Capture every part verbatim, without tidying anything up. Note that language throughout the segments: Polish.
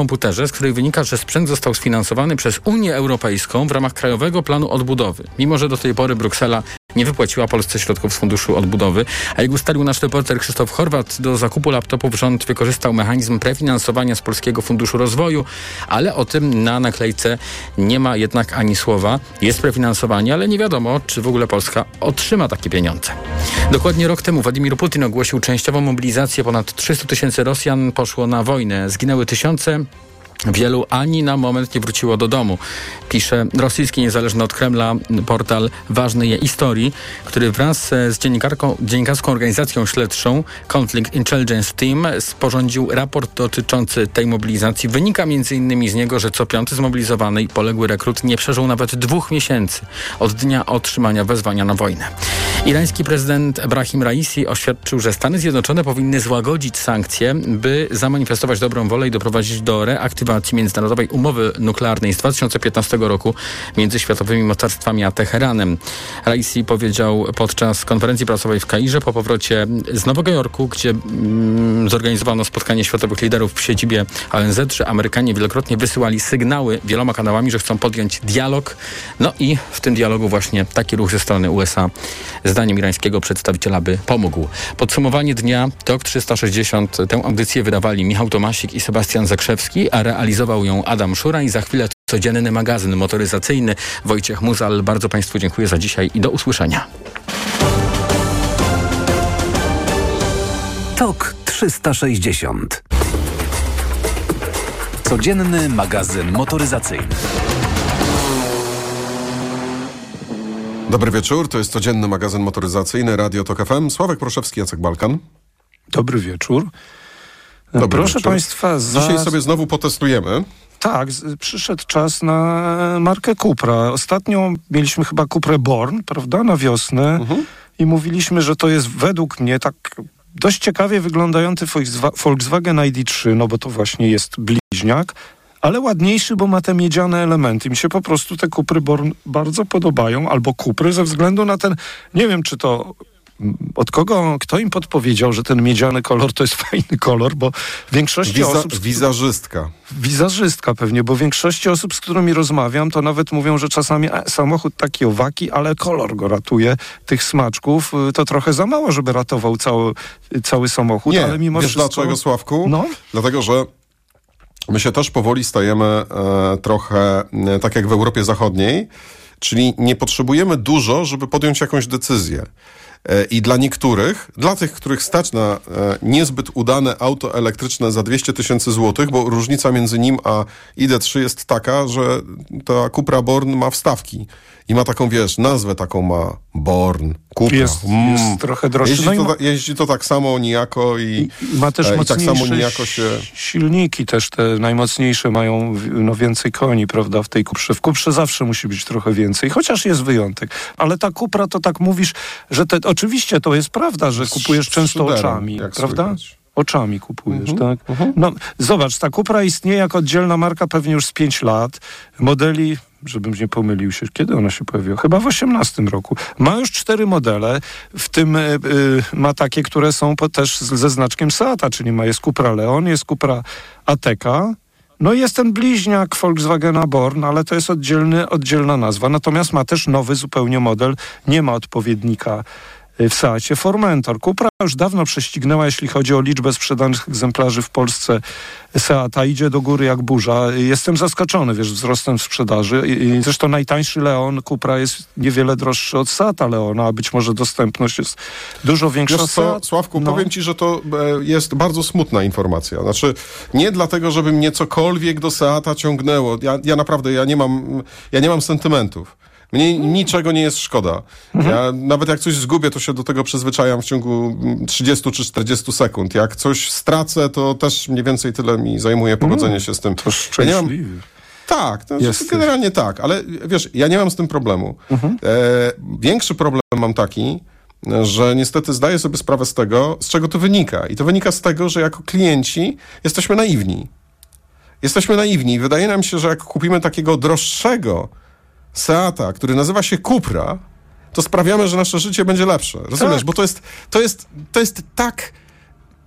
komputerze, z której wynika, że sprzęt został sfinansowany przez Unię Europejską w ramach Krajowego Planu Odbudowy, mimo że do tej pory Bruksela nie wypłaciła Polsce środków z Funduszu Odbudowy. A jak ustalił nasz reporter Krzysztof Chorwat, do zakupu laptopów rząd wykorzystał mechanizm prefinansowania z Polskiego Funduszu Rozwoju, ale o tym na naklejce nie ma jednak ani słowa. Jest prefinansowanie, ale nie wiadomo, czy w ogóle Polska otrzyma takie pieniądze. Dokładnie rok temu Władimir Putin ogłosił częściową mobilizację. Ponad trzysta tysięcy Rosjan poszło na wojnę. Zginęły tysiące. Wielu ani na moment nie wróciło do domu, pisze rosyjski niezależny od Kremla portal Ważnej Historii, który wraz z dziennikarką, dziennikarską organizacją śledczą Conflict Intelligence Team sporządził raport dotyczący tej mobilizacji. Wynika między innymi z niego, że co piąty zmobilizowany i poległy rekrut nie przeżył nawet dwóch miesięcy od dnia otrzymania wezwania na wojnę. Irański prezydent Ibrahim Raisi oświadczył, że Stany Zjednoczone powinny złagodzić sankcje, by zamanifestować dobrą wolę i doprowadzić do reaktywacji międzynarodowej umowy nuklearnej z dwa tysiące piętnastego roku między światowymi mocarstwami a Teheranem. Raisi powiedział podczas konferencji prasowej w Kairze po powrocie z Nowego Jorku, gdzie mm, zorganizowano spotkanie światowych liderów w siedzibie O N Z, że Amerykanie wielokrotnie wysyłali sygnały wieloma kanałami, że chcą podjąć dialog. No i w tym dialogu właśnie taki ruch ze strony U S A, zdaniem irańskiego przedstawiciela, by pomógł. Podsumowanie dnia T O K trzysta sześćdziesiąt. Tę audycję wydawali Michał Tomasik i Sebastian Zakrzewski, a realizował ją Adam Szura i za chwilę codzienny magazyn motoryzacyjny. Wojciech Muzal, bardzo Państwu dziękuję za dzisiaj i do usłyszenia. T O K trzysta sześćdziesiąt. Codzienny magazyn motoryzacyjny. Dobry wieczór, to jest codzienny magazyn motoryzacyjny Radio Tok F M. Sławek Proszewski, Jacek Balkan. Dobry wieczór. Dobry, proszę wieczór. Państwa, za... dzisiaj sobie znowu potestujemy. Tak, przyszedł czas na markę Cupra. Ostatnio mieliśmy chyba Cuprę Born, prawda, na wiosnę mhm. i mówiliśmy, że to jest według mnie tak dość ciekawie wyglądający Volkswagen I D trzy, no bo to właśnie jest bliźniak, ale ładniejszy, bo ma te miedziane elementy. Mi się po prostu te Cupry Born bardzo podobają, albo Cupry, ze względu na ten, nie wiem czy to... Od kogo, kto im podpowiedział, że ten miedziany kolor to jest fajny kolor, bo większości Wiza, osób... Wizażystka. Wizażystka pewnie, bo większości osób, z którymi rozmawiam, to nawet mówią, że czasami e, samochód taki owaki, ale kolor go ratuje, tych smaczków. To trochę za mało, żeby ratował cały, cały samochód, nie, ale mimo wszystko... Nie, wiesz dlaczego, Sławku? No? Dlatego, że my się też powoli stajemy e, trochę e, tak jak w Europie Zachodniej, czyli nie potrzebujemy dużo, żeby podjąć jakąś decyzję. I dla niektórych, dla tych, których stać na niezbyt udane auto elektryczne za dwieście tysięcy złotych, bo różnica między nim a I D trzy jest taka, że ta Cupra Born ma wstawki i ma taką, wiesz, nazwę taką ma Born, Cupra. Jest, mm. jest trochę droższy. Jeździ, no to, jeździ to tak samo nijako i, i ma też e, mocniejsze i tak samo nijako się... silniki też te najmocniejsze mają no, więcej koni, prawda, w tej Cuprze. W Cuprze zawsze musi być trochę więcej, chociaż jest wyjątek. Ale ta Cupra, to tak mówisz, że te, oczywiście to jest prawda, że kupujesz często oczami, prawda? Słychać. Oczami kupujesz, uh-huh, tak? Uh-huh. No, zobacz, ta Cupra istnieje jako oddzielna marka pewnie już z pięciu lat. Modeli, żebym nie pomylił się, kiedy ona się pojawiła? Chyba w osiemnastym roku. Ma już cztery modele, w tym y, ma takie, które są po, też z, ze znaczkiem Seata, czyli ma, jest Cupra Leon, jest Cupra Ateka. No jest ten bliźniak Volkswagena Born, ale to jest oddzielny, oddzielna nazwa. Natomiast ma też nowy zupełnie model, nie ma odpowiednika w Seacie Formentor. Cupra już dawno prześcignęła, jeśli chodzi o liczbę sprzedanych egzemplarzy w Polsce Seata. Idzie do góry jak burza. Jestem zaskoczony, wiesz, wzrostem sprzedaży. I zresztą najtańszy Leon Cupra jest niewiele droższy od Seata Leona, a być może dostępność jest dużo większa. Wiesz co, Sławku, no. powiem Ci, że to jest bardzo smutna informacja. Znaczy, nie dlatego, żeby mnie cokolwiek do Seata ciągnęło. Ja, ja naprawdę, ja nie mam, ja nie mam sentymentów. Mnie niczego nie jest szkoda. Mhm. Ja nawet jak coś zgubię, to się do tego przyzwyczajam w ciągu trzydziestu czy czterdziestu sekund. Jak coś stracę, to też mniej więcej tyle mi zajmuje pogodzenie mhm. się z tym. To szczęśliwy. Ja nie mam... Tak, to jest generalnie tak, ale wiesz, ja nie mam z tym problemu. Mhm. E, większy problem mam taki, że niestety zdaję sobie sprawę z tego, z czego to wynika. I to wynika z tego, że jako klienci jesteśmy naiwni. Jesteśmy naiwni. Wydaje nam się, że jak kupimy takiego droższego Seata, który nazywa się Cupra, to sprawiamy, że nasze życie będzie lepsze. Rozumiesz? Tak. Bo to jest, to jest, to jest tak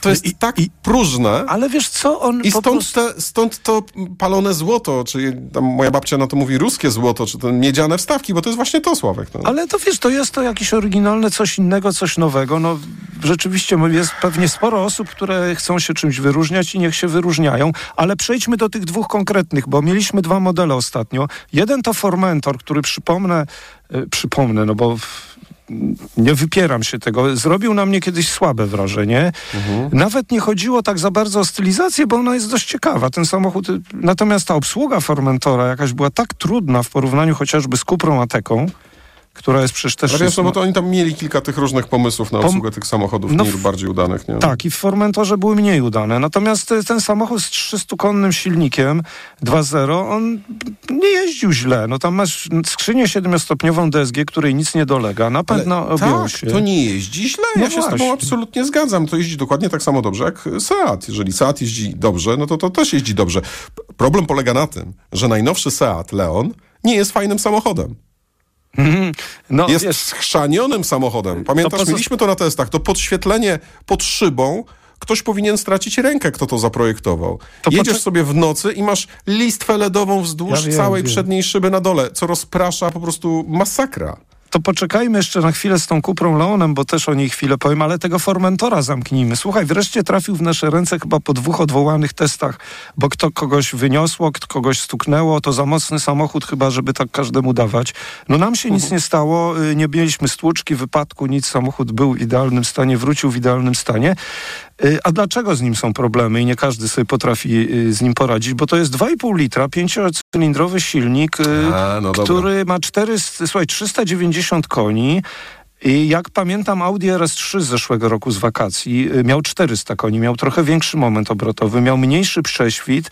To jest I, tak i, próżne. Ale wiesz co, on I stąd, po prostu... te, stąd to palone złoto, czyli tam moja babcia na to mówi ruskie złoto, czy te miedziane wstawki, bo to jest właśnie to, Sławek. No. Ale to wiesz, to jest to jakieś oryginalne, coś innego, coś nowego. No rzeczywiście jest pewnie sporo osób, które chcą się czymś wyróżniać i niech się wyróżniają, ale przejdźmy do tych dwóch konkretnych, bo mieliśmy dwa modele ostatnio. Jeden to Formentor, który przypomnę, yy, przypomnę, no bo... W, nie wypieram się tego. Zrobił na mnie kiedyś słabe wrażenie. Mhm. Nawet nie chodziło tak za bardzo o stylizację, bo ona jest dość ciekawa, ten samochód. Natomiast ta obsługa Formentora jakaś była tak trudna w porównaniu chociażby z Cuprą Ateką, która jest przecież też... Ale wiesz, no bo to oni tam mieli kilka tych różnych pomysłów na obsługę Pom... tych samochodów, no, mniej, bardziej udanych, nie? Tak, i w Formentorze były mniej udane. Natomiast ten samochód z trzystukonnym silnikiem dwa zero, on nie jeździł źle. No tam masz skrzynię siedmiostopniową D S G, której nic nie dolega. Napęd na obiosie. Tak, to nie jeździ źle. Ja no się właśnie. z tobą absolutnie zgadzam. To jeździ dokładnie tak samo dobrze jak Seat. Jeżeli Seat jeździ dobrze, no to to też jeździ dobrze. Problem polega na tym, że najnowszy Seat Leon nie jest fajnym samochodem. No, jest, jest schrzanionym samochodem. Pamiętasz, to pozosta- mieliśmy to na testach. To podświetlenie pod szybą, ktoś powinien stracić rękę, kto to zaprojektował. To Jedziesz poczy- sobie w nocy i masz listwę LEDową wzdłuż ja wiem, całej wiem. przedniej szyby na dole, co rozprasza, po prostu masakra. To poczekajmy jeszcze na chwilę z tą Cuprą Leonem, bo też o niej chwilę powiem, ale tego Formentora zamknijmy. Słuchaj, wreszcie trafił w nasze ręce chyba po dwóch odwołanych testach, bo kto kogoś wyniosło, kto kogoś stuknęło, to za mocny samochód chyba, żeby tak każdemu dawać. No nam się nic nie stało, nie mieliśmy stłuczki, wypadku, nic, samochód był w idealnym stanie, wrócił w idealnym stanie. A dlaczego z nim są problemy i nie każdy sobie potrafi z nim poradzić? Bo to jest dwa i pół litra, pięciocylindrowy silnik, A, no który dobra. ma cztery, słuchaj, trzysta dziewięćdziesiąt koni. I jak pamiętam, Audi R S trzy z zeszłego roku z wakacji miał czterysta koni, miał trochę większy moment obrotowy, miał mniejszy prześwit.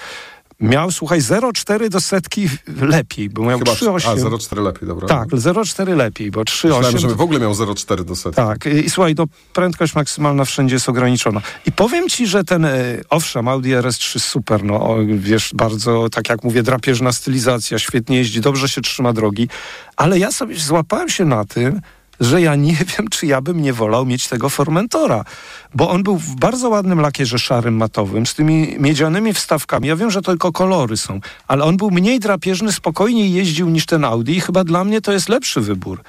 Miał, słuchaj, zero przecinek cztery do setki lepiej, bo miał trzy przecinek osiem. A, zero przecinek cztery lepiej, dobra. Tak, zero przecinek cztery lepiej, bo trzy przecinek osiem... Myślałem, żeby w ogóle miał zero przecinek cztery do setki. Tak, i, i słuchaj, no, prędkość maksymalna wszędzie jest ograniczona. I powiem ci, że ten, y, owszem, Audi R S trzy super, no, o, wiesz, bardzo, tak jak mówię, drapieżna stylizacja, świetnie jeździ, dobrze się trzyma drogi, ale ja sobie złapałem się na tym, że ja nie wiem, czy ja bym nie wolał mieć tego Formentora, bo on był w bardzo ładnym lakierze szarym, matowym, z tymi miedzianymi wstawkami. Ja wiem, że to tylko kolory są, ale on był mniej drapieżny, spokojniej jeździł niż ten Audi i chyba dla mnie to jest lepszy wybór.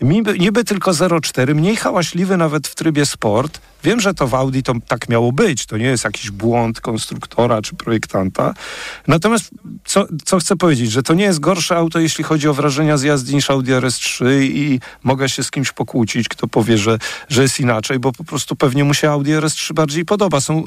Niby, niby tylko zero przecinek cztery, mniej hałaśliwy nawet w trybie sport. Wiem, że to w Audi to tak miało być. To nie jest jakiś błąd konstruktora czy projektanta. Natomiast co, co chcę powiedzieć, że to nie jest gorsze auto, jeśli chodzi o wrażenia z jazdy niż Audi R S trzy i mogę się z kimś pokłócić, kto powie, że, że jest inaczej, bo po prostu pewnie mu się Audi R S trzy bardziej podoba. Są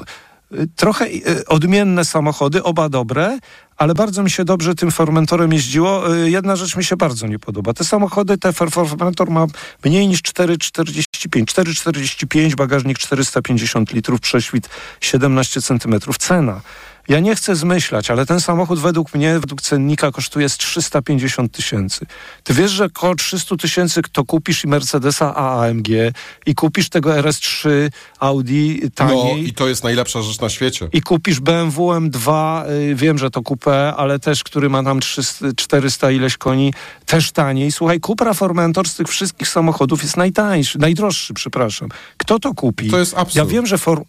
trochę odmienne samochody, oba dobre, ale bardzo mi się dobrze tym Formentorem jeździło. Jedna rzecz mi się bardzo nie podoba. Te samochody, te Formentor ma mniej niż cztery przecinek czterdzieści pięć. cztery przecinek czterdzieści pięć, bagażnik czterysta pięćdziesiąt litrów, prześwit siedemnaście centymetrów. Cena. Ja nie chcę zmyślać, ale ten samochód według mnie, według cennika kosztuje trzysta pięćdziesiąt tysięcy. Ty wiesz, że koło trzysta tysięcy to kupisz i Mercedesa A M G i kupisz tego R S trzy Audi taniej. No i to jest najlepsza rzecz na świecie. I kupisz B M W M dwa, yy, wiem, że to coupé, ale też, który ma tam trzysta, czterysta ileś koni, też taniej. Słuchaj, Cupra Formentor z tych wszystkich samochodów jest najtańszy, najdroższy, przepraszam. Kto to kupi? To jest absurd. Ja wiem, że for,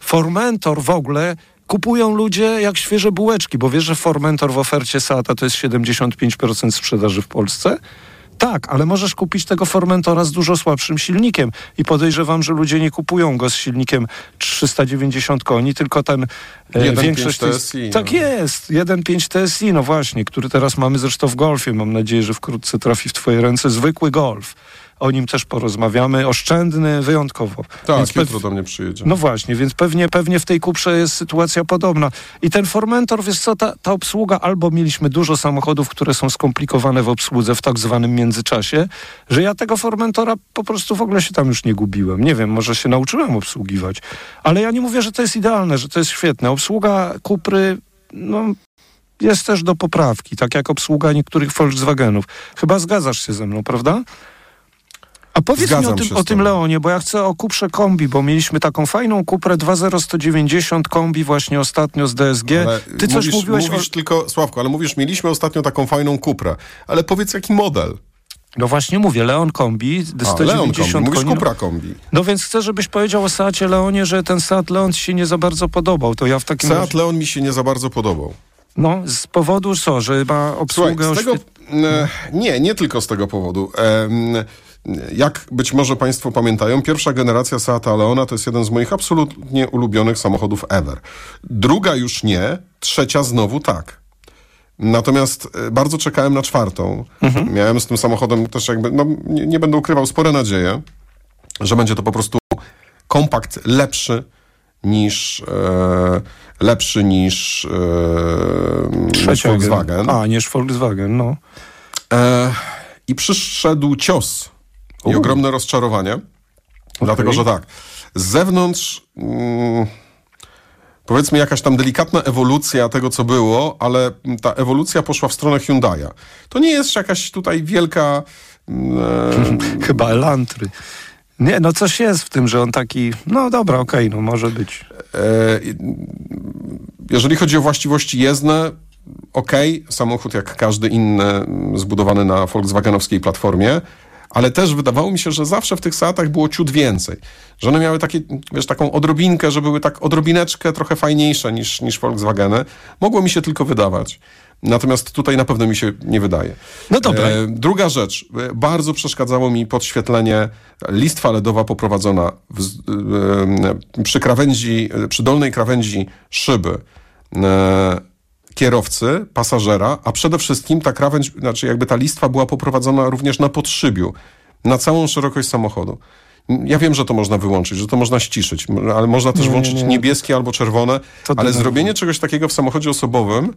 Formentor w ogóle... Kupują ludzie jak świeże bułeczki, bo wiesz, że Formentor w ofercie Seata to jest siedemdziesiąt pięć procent sprzedaży w Polsce? Tak, ale możesz kupić tego Formentora z dużo słabszym silnikiem i podejrzewam, że ludzie nie kupują go z silnikiem trzysta dziewięćdziesiąt koni, tylko ten e, większość... T S I, tak no. jest, jeden przecinek pięć T S I, no właśnie, który teraz mamy zresztą w Golfie. Mam nadzieję, że wkrótce trafi w twoje ręce zwykły Golf. O nim też porozmawiamy. Oszczędny, wyjątkowo. Tak, więc jutro pe... do mnie przyjedzie. No właśnie, więc pewnie, pewnie w tej Cuprze jest sytuacja podobna. I ten Formentor, wiesz co, ta, ta obsługa, albo mieliśmy dużo samochodów, które są skomplikowane w obsłudze w tak zwanym międzyczasie, że ja tego Formentora po prostu w ogóle się tam już nie gubiłem. Nie wiem, może się nauczyłem obsługiwać. Ale ja nie mówię, że to jest idealne, że to jest świetne. Obsługa Cupry, no... jest też do poprawki, tak jak obsługa niektórych Volkswagenów. Chyba zgadzasz się ze mną, prawda? A powiedz Zgadzam mi o tym, o tym Leonie, bo ja chcę o Cuprze kombi, bo mieliśmy taką fajną Cuprę dwa zero sto dziewięćdziesiąt kombi właśnie ostatnio z D S G. Ale Ty mówisz, coś mówiłeś... Mówisz o... tylko, Sławko, ale mówisz, mieliśmy ostatnio taką fajną Cuprę, ale powiedz jaki model? No właśnie mówię, Leon Kombi, sto dziewięćdziesiąt koni. Mówisz Cupra Kombi. No więc chcę, żebyś powiedział o Seacie Leonie, że ten Seat Leon ci się nie za bardzo podobał. To ja w takim Seat razie... Leon mi się nie za bardzo podobał. No, z powodu co, że ma obsługę... Słuchaj, z tego... oświe... Nie, nie tylko z tego powodu. Um, jak być może państwo pamiętają, pierwsza generacja Seata Leona to jest jeden z moich absolutnie ulubionych samochodów ever. Druga już nie, trzecia znowu tak. Natomiast bardzo czekałem na czwartą. Mhm. Miałem z tym samochodem też jakby, no nie, nie będę ukrywał, spore nadzieje, że będzie to po prostu kompakt lepszy niż e, lepszy niż e, Volkswagen. A, niż Volkswagen, no. E, I przyszedł cios U. i ogromne rozczarowanie. Okay. Dlatego, że tak, z zewnątrz... Mm, powiedzmy jakaś tam delikatna ewolucja tego, co było, ale ta ewolucja poszła w stronę Hyundai'a. To nie jest jakaś tutaj wielka... E... Chyba Elantry. Nie, no coś jest w tym, że on taki... No dobra, okej, okay, no może być. E... Jeżeli chodzi o właściwości jezdne, okej, okay, samochód jak każdy inny zbudowany na volkswagenowskiej platformie, ale też wydawało mi się, że zawsze w tych Seatach było ciut więcej. Że one miały takie, wiesz, taką odrobinkę, że były tak odrobineczkę trochę fajniejsze niż, niż Volkswageny. Mogło mi się tylko wydawać. Natomiast tutaj na pewno mi się nie wydaje. No dobra. E, druga rzecz. Bardzo przeszkadzało mi podświetlenie. Listwa ledowa poprowadzona w, e, przy krawędzi, przy dolnej krawędzi szyby e, kierowcy, pasażera, a przede wszystkim ta krawędź, znaczy jakby ta listwa była poprowadzona również na podszybiu, na całą szerokość samochodu. Ja wiem, że to można wyłączyć, że to można ściszyć, ale można też nie, włączyć nie, nie. niebieskie albo czerwone, to ale zrobienie czegoś takiego w samochodzie osobowym,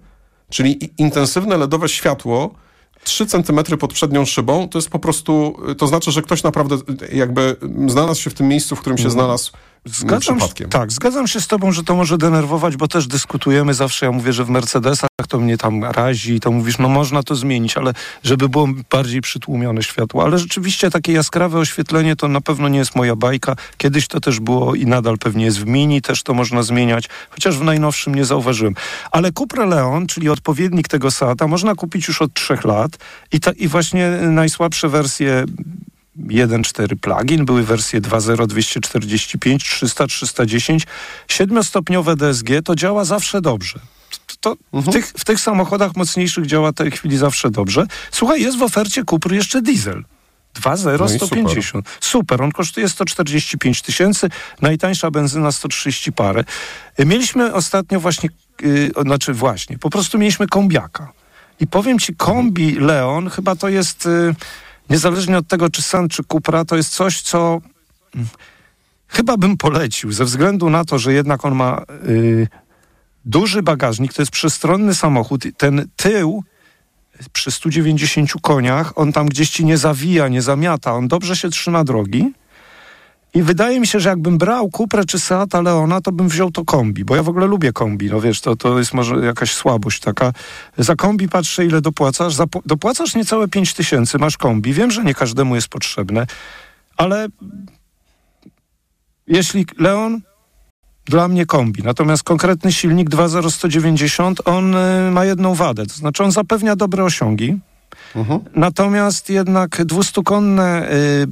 czyli intensywne ledowe światło trzy centymetry pod przednią szybą, to jest po prostu, to znaczy, że ktoś naprawdę jakby znalazł się w tym miejscu, w którym się znalazł zgadzam przypadkiem. Się, tak, zgadzam się z tobą, że to może denerwować, bo też dyskutujemy zawsze, ja mówię, że w Mercedesach to mnie tam razi, to mówisz, no można to zmienić, ale żeby było bardziej przytłumione światło, ale rzeczywiście takie jaskrawe oświetlenie to na pewno nie jest moja bajka, kiedyś to też było i nadal pewnie jest w Mini, też to można zmieniać, chociaż w najnowszym nie zauważyłem, ale Cupra Leon, czyli odpowiednik tego Seata, można kupić już od trzech lat i, ta, i właśnie najsłabsze wersje jeden cztery plug-in, były wersje dwa zero, dwieście czterdzieści pięć, trzysta, trzysta dziesięć. Siedmiostopniowe D S G to działa zawsze dobrze. To mhm. w, tych, w tych samochodach mocniejszych działa w tej chwili zawsze dobrze. Słuchaj, jest w ofercie Cupry jeszcze diesel. dwa zero, sto pięćdziesiąt. Super. Super, on kosztuje sto czterdzieści pięć tysięcy, najtańsza benzyna sto trzydzieści parę. Mieliśmy ostatnio właśnie, yy, znaczy właśnie, po prostu mieliśmy kombiaka. I powiem ci, kombi Leon chyba to jest... Yy, Niezależnie od tego, czy San, czy Cupra, to jest coś, co chyba bym polecił, ze względu na to, że jednak on ma yy, duży bagażnik, to jest przestronny samochód. Ten tył przy stu dziewięćdziesięciu koniach, on tam gdzieś ci nie zawija, nie zamiata, on dobrze się trzyma drogi. I wydaje mi się, że jakbym brał Cuprę czy Seata Leona, to bym wziął to kombi, bo ja w ogóle lubię kombi, no wiesz, to, to jest może jakaś słabość taka. Za kombi patrzę, ile dopłacasz, Zapo- dopłacasz niecałe pięć tysięcy, masz kombi, wiem, że nie każdemu jest potrzebne, ale jeśli Leon, dla mnie kombi, natomiast konkretny silnik dwa zero, sto dziewięćdziesiąt, on y, ma jedną wadę, to znaczy on zapewnia dobre osiągi, uh-huh. natomiast jednak dwustukonne... Y,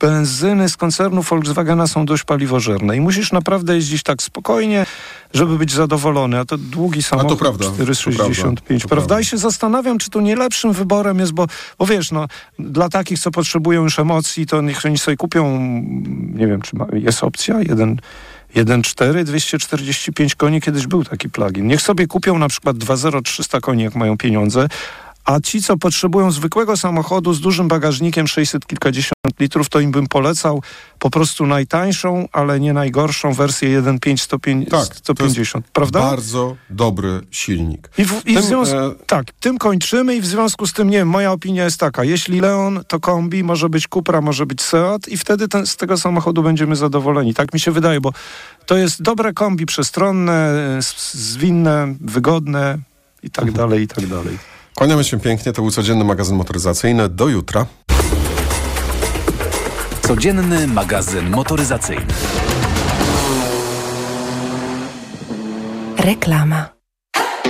benzyny z koncernu Volkswagena są dość paliwożerne i musisz naprawdę jeździć tak spokojnie, żeby być zadowolony. A to długi samochód, a to prawda, czterysta sześćdziesiąt pięć, to prawda. prawda? I się zastanawiam, czy tu nie lepszym wyborem jest, bo, bo wiesz, no, dla takich, co potrzebują już emocji, to niech oni sobie kupią, nie wiem, czy ma, jest opcja, jeden cztery, dwieście czterdzieści pięć koni, kiedyś był taki plug-in. Niech sobie kupią na przykład dwa zero, trzysta koni, jak mają pieniądze, a ci, co potrzebują zwykłego samochodu z dużym bagażnikiem, sześćset kilkadziesiąt litrów, to im bym polecał po prostu najtańszą, ale nie najgorszą wersję jeden pięć, sto pięćdziesiąt, tak, sto pięćdziesiąt, prawda? Bardzo dobry silnik. I w, i tym, w związku, e... Tak, tym kończymy i w związku z tym, nie wiem, moja opinia jest taka, jeśli Leon, to kombi, może być Cupra, może być Seat i wtedy ten, z tego samochodu będziemy zadowoleni. Tak mi się wydaje, bo to jest dobre kombi, przestronne, zwinne, wygodne i tak mhm. dalej, i tak dalej. Kłaniamy się pięknie, to był codzienny magazyn motoryzacyjny. Do jutra. Codzienny magazyn motoryzacyjny. Reklama.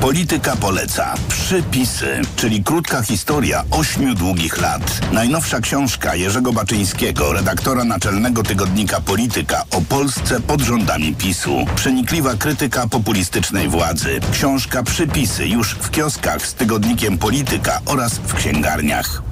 Polityka poleca. Przypisy, czyli krótka historia ośmiu długich lat. Najnowsza książka Jerzego Baczyńskiego, redaktora naczelnego tygodnika Polityka, o Polsce pod rządami PiSu. Przenikliwa krytyka populistycznej władzy. Książka Przypisy już w kioskach z tygodnikiem Polityka oraz w księgarniach.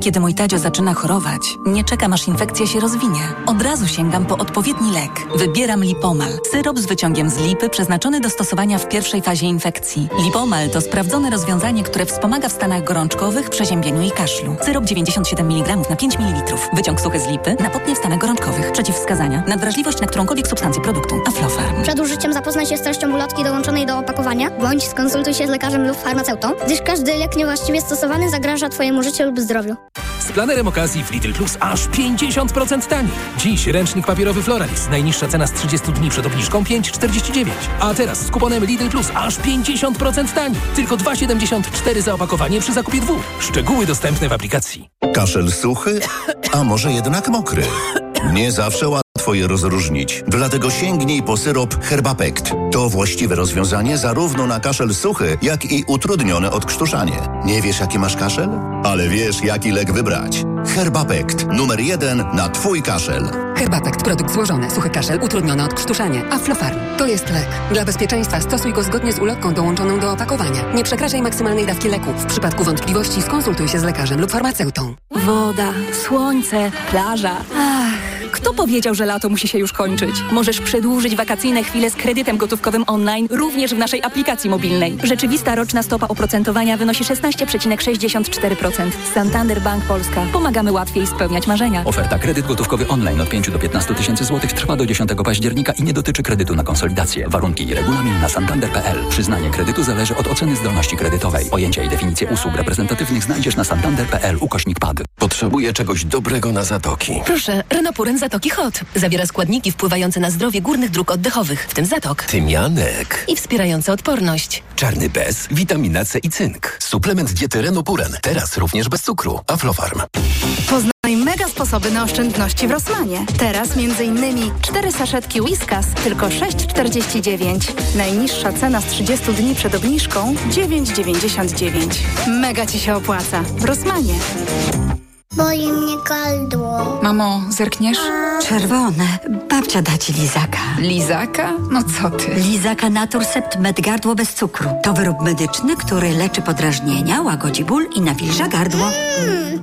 Kiedy mój Tadzio zaczyna chorować, nie czekam, aż infekcja się rozwinie. Od razu sięgam po odpowiedni lek. Wybieram Lipomal, syrop z wyciągiem z lipy przeznaczony do stosowania w pierwszej fazie infekcji. Lipomal to sprawdzone rozwiązanie, które wspomaga w stanach gorączkowych, przeziębieniu i kaszlu. Syrop dziewięćdziesiąt siedem miligramów na pięć mililitrów. Wyciąg suchy z lipy na potnie w stanach gorączkowych. Przeciwwskazania: nadwrażliwość na którąkolwiek substancję produktu. Aflofarm. Przed użyciem zapoznaj się z treścią ulotki dołączonej do opakowania, bądź skonsultuj się z lekarzem lub farmaceutą, gdyż każdy lek niewłaściwie stosowany zagraża Twojemu życiu lub zdrowiu. Z planerem okazji w Lidl Plus aż pięćdziesiąt procent taniej. Dziś ręcznik papierowy Floralis. Najniższa cena z trzydziestu dni przed obniżką pięć czterdzieści dziewięć. A teraz z kuponem Lidl Plus aż pięćdziesiąt procent taniej. Tylko dwa siedemdziesiąt cztery za opakowanie przy zakupie dwóch. Szczegóły dostępne w aplikacji. Kaszel suchy? A może jednak mokry? Nie zawsze łatwo je rozróżnić. Dlatego sięgnij po syrop Herbapekt. To właściwe rozwiązanie zarówno na kaszel suchy, jak i utrudnione odkrztuszanie. Nie wiesz, jaki masz kaszel? Ale wiesz, jaki lek wybrać. Herbapekt. Numer jeden na Twój kaszel. Herbapekt. Produkt złożony. Suchy kaszel. Utrudnione odkrztuszanie. Aflofarm. To jest lek. Dla bezpieczeństwa stosuj go zgodnie z ulotką dołączoną do opakowania. Nie przekraczaj maksymalnej dawki leku. W przypadku wątpliwości skonsultuj się z lekarzem lub farmaceutą. Woda, słońce, plaża. Ach. Kto powiedział, że lato musi się już kończyć? Możesz przedłużyć wakacyjne chwile z kredytem gotówkowym online, również w naszej aplikacji mobilnej. Rzeczywista roczna stopa oprocentowania wynosi szesnaście przecinek sześćdziesiąt cztery procent. Santander Bank Polska. Pomagamy łatwiej spełniać marzenia. Oferta kredyt gotówkowy online od pięciu do piętnastu tysięcy złotych trwa do dziesiątego października i nie dotyczy kredytu na konsolidację. Warunki i regulamin na santander kropka p l. Przyznanie kredytu zależy od oceny zdolności kredytowej. Pojęcia i definicje usług reprezentatywnych znajdziesz na santander kropka p l. Ukośnik pad. Potrzebuję czegoś dobrego na zatoki. Proszę, Renapuren Zatoki Hot. Zawiera składniki wpływające na zdrowie górnych dróg oddechowych, w tym zatok, tymianek i wspierające odporność. Czarny bez, witamina C i cynk. Suplement diety Renapuren. Teraz również bez cukru. Aflofarm. Poznaj mega sposoby na oszczędności w Rossmanie. Teraz m.in. cztery saszetki Whiskas, tylko sześć czterdzieści dziewięć. Najniższa cena z trzydziestu dni przed obniżką dziewięć dziewięćdziesiąt dziewięć. Mega Ci się opłaca. W Rossmanie. Boli mnie gardło. Mamo, zerkniesz? Czerwone. Babcia da ci lizaka. Lizaka? No co ty? Lizaka Naturcept Med Gardło bez cukru. To wyrób medyczny, który leczy podrażnienia, łagodzi ból i nawilża gardło. Mm.